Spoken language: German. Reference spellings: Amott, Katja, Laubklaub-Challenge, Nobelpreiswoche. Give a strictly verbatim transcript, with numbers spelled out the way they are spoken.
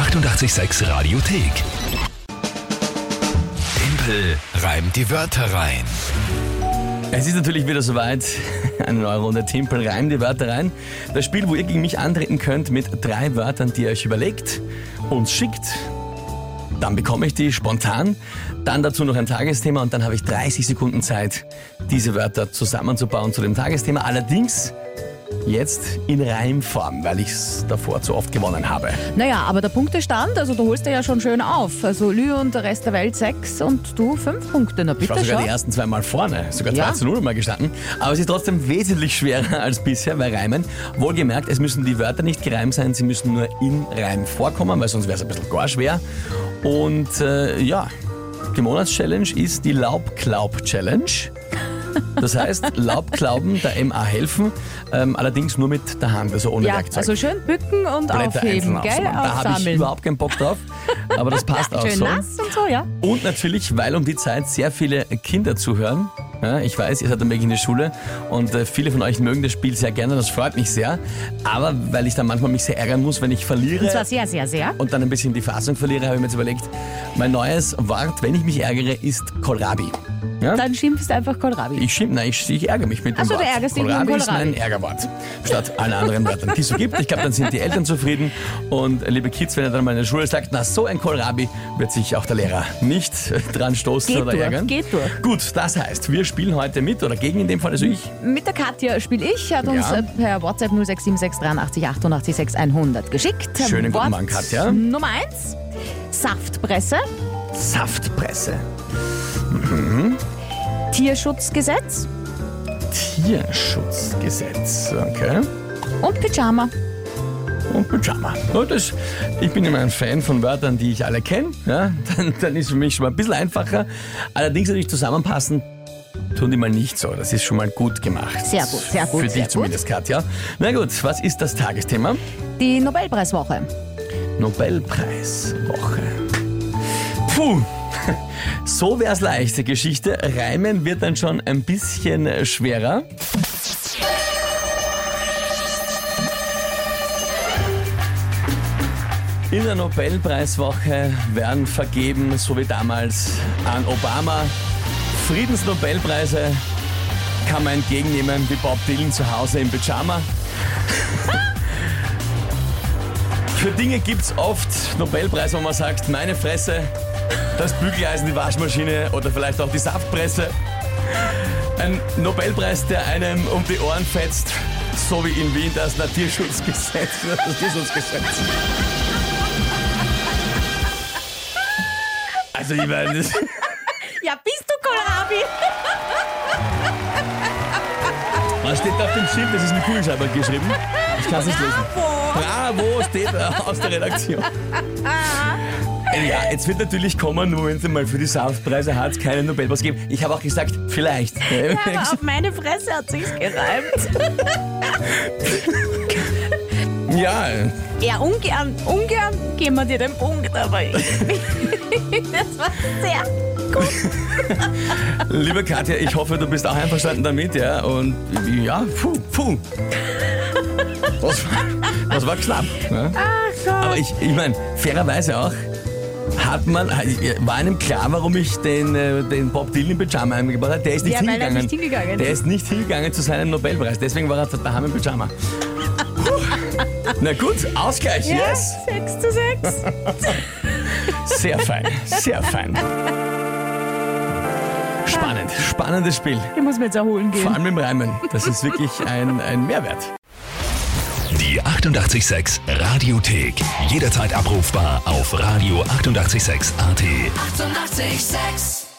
achtundachtzig Komma sechs Radiothek. Timpel reimt die Wörter rein. Es ist natürlich wieder soweit, eine neue Runde Timpel reimt die Wörter rein. Das Spiel, wo ihr gegen mich antreten könnt mit drei Wörtern, die ihr euch überlegt und schickt. Dann bekomme ich die spontan, dann dazu noch ein Tagesthema und dann habe ich dreißig Sekunden Zeit, diese Wörter zusammenzubauen zu dem Tagesthema. Allerdings jetzt in Reimform, weil ich es davor zu oft gewonnen habe. Naja, aber der Punktestand, also du holst dir ja schon schön auf. Also Lü und der Rest der Welt sechs und du fünf Punkte. Na bitte, ich war sogar schon die ersten zwei Mal vorne, sogar ja. zwei zu null mal gestanden. Aber es ist trotzdem wesentlich schwerer als bisher bei Reimen. Wohlgemerkt, es müssen die Wörter nicht gereimt sein, sie müssen nur in Reim vorkommen, weil sonst wäre es ein bisschen gar schwer. Und äh, ja, die Monatschallenge ist die Laubklaub-Challenge. Das heißt, Laubklauben, der M A helfen, ähm, allerdings nur mit der Hand, also ohne ja, Werkzeug. Also schön bücken und Blätter aufheben, gell? Da habe ich überhaupt keinen Bock drauf, aber das passt auch schön so. Schön nass und so, ja. Und natürlich, weil um die Zeit sehr viele Kinder zuhören. Ja, ich weiß, ihr seid ein wenig in der Schule und äh, viele von euch mögen das Spiel sehr gerne, das freut mich sehr. Aber weil ich dann manchmal mich sehr ärgern muss, wenn ich verliere. Und zwar sehr, sehr, sehr. Und dann ein bisschen die Fassung verliere, habe ich mir jetzt überlegt, mein neues Wort, wenn ich mich ärgere, ist Kohlrabi. Ja? Dann schimpfst einfach Kohlrabi. Ich schimpf, nein, ich, ich ärgere mich mit dem Ach so, Wort. Achso, du ärgerst dich mit Kohlrabi. Kohlrabi ist mein Ärgerwort. Statt allen anderen Wörtern, die es so gibt. Ich glaube, dann sind die Eltern zufrieden. Und liebe Kids, wenn ihr dann mal in der Schule sagt, na so ein Kohlrabi, wird sich auch der Lehrer nicht dran stoßen geht oder durch, ärgern. Geht durch. Gut, das heißt, wir spielen heute mit oder gegen in dem Fall, also ich. Mit der Katja spiele ich, hat uns ja. per WhatsApp null sechs sieben sechs acht drei acht acht sechs eins null null geschickt. Schönen Wort guten Morgen, Katja. Nummer eins, Saftpresse. Saftpresse. Mhm. Tierschutzgesetz. Tierschutzgesetz, okay. Und Pyjama. Und Pyjama. Das, ich bin immer ein Fan von Wörtern, die ich alle kenne. Ja, dann, dann ist es für mich schon mal ein bisschen einfacher. Allerdings natürlich zusammenpassen. Tun die mal nicht so, das ist schon mal gut gemacht. Sehr gut, sehr gut. Für dich zumindest, gut. Katja. Na gut, was ist das Tagesthema? Die Nobelpreiswoche. Nobelpreiswoche. Puh, so wär's leicht, die Geschichte. Reimen wird dann schon ein bisschen schwerer. In der Nobelpreiswoche werden vergeben, so wie damals an Obama, Friedensnobelpreise. Kann man entgegennehmen wie Bob Dylan zu Hause im Pyjama. Für Dinge gibt's oft Nobelpreise, wo man sagt, meine Fresse, das Bügeleisen, die Waschmaschine oder vielleicht auch die Saftpresse. Ein Nobelpreis, der einem um die Ohren fetzt, so wie in Wien das Naturschutzgesetz. Das Naturschutzgesetz. Also ich meine, das ja, bist du Kohlrabi? Was steht auf dem Schild? Das ist mit Kugelschreiber geschrieben. Ich kann es nicht lesen. Bravo steht aus der Redaktion. Ja, jetzt wird natürlich kommen, Moment mal, für die Saftpreise hat es keinen Nobelpreis gegeben. Ich habe auch gesagt, vielleicht. Ja, aber auf meine Fresse hat sich's gereimt. Ja. Ja, ungern, ungern geben wir dir den Punkt, aber ich. Das war sehr gut. Liebe Katja, ich hoffe, du bist auch einverstanden damit, ja? Und ja, puh, puh. Das war, das war knapp. Ne? Ach Gott. Aber ich, ich meine, fairerweise auch, hat man, war einem klar, warum ich den, den Bob Dylan in Pyjama eingebracht habe. Der ist nicht, ja, hingegangen. Weil er nicht hingegangen. Der ist nicht hingegangen zu seinem Nobelpreis. Deswegen war er daheim im Pyjama. Na gut, Ausgleich, ja, yes. sechs zu sechs. Sehr fein, sehr fein. Spannend, spannendes Spiel. Ich muss mir jetzt erholen gehen. Vor allem im Reimen. Das ist wirklich ein, ein Mehrwert. Die achtundachtzig Komma sechs Radiothek. Jederzeit abrufbar auf radio achtundachtzig Punkt sechs punkt a t. achtundachtzig Komma sechs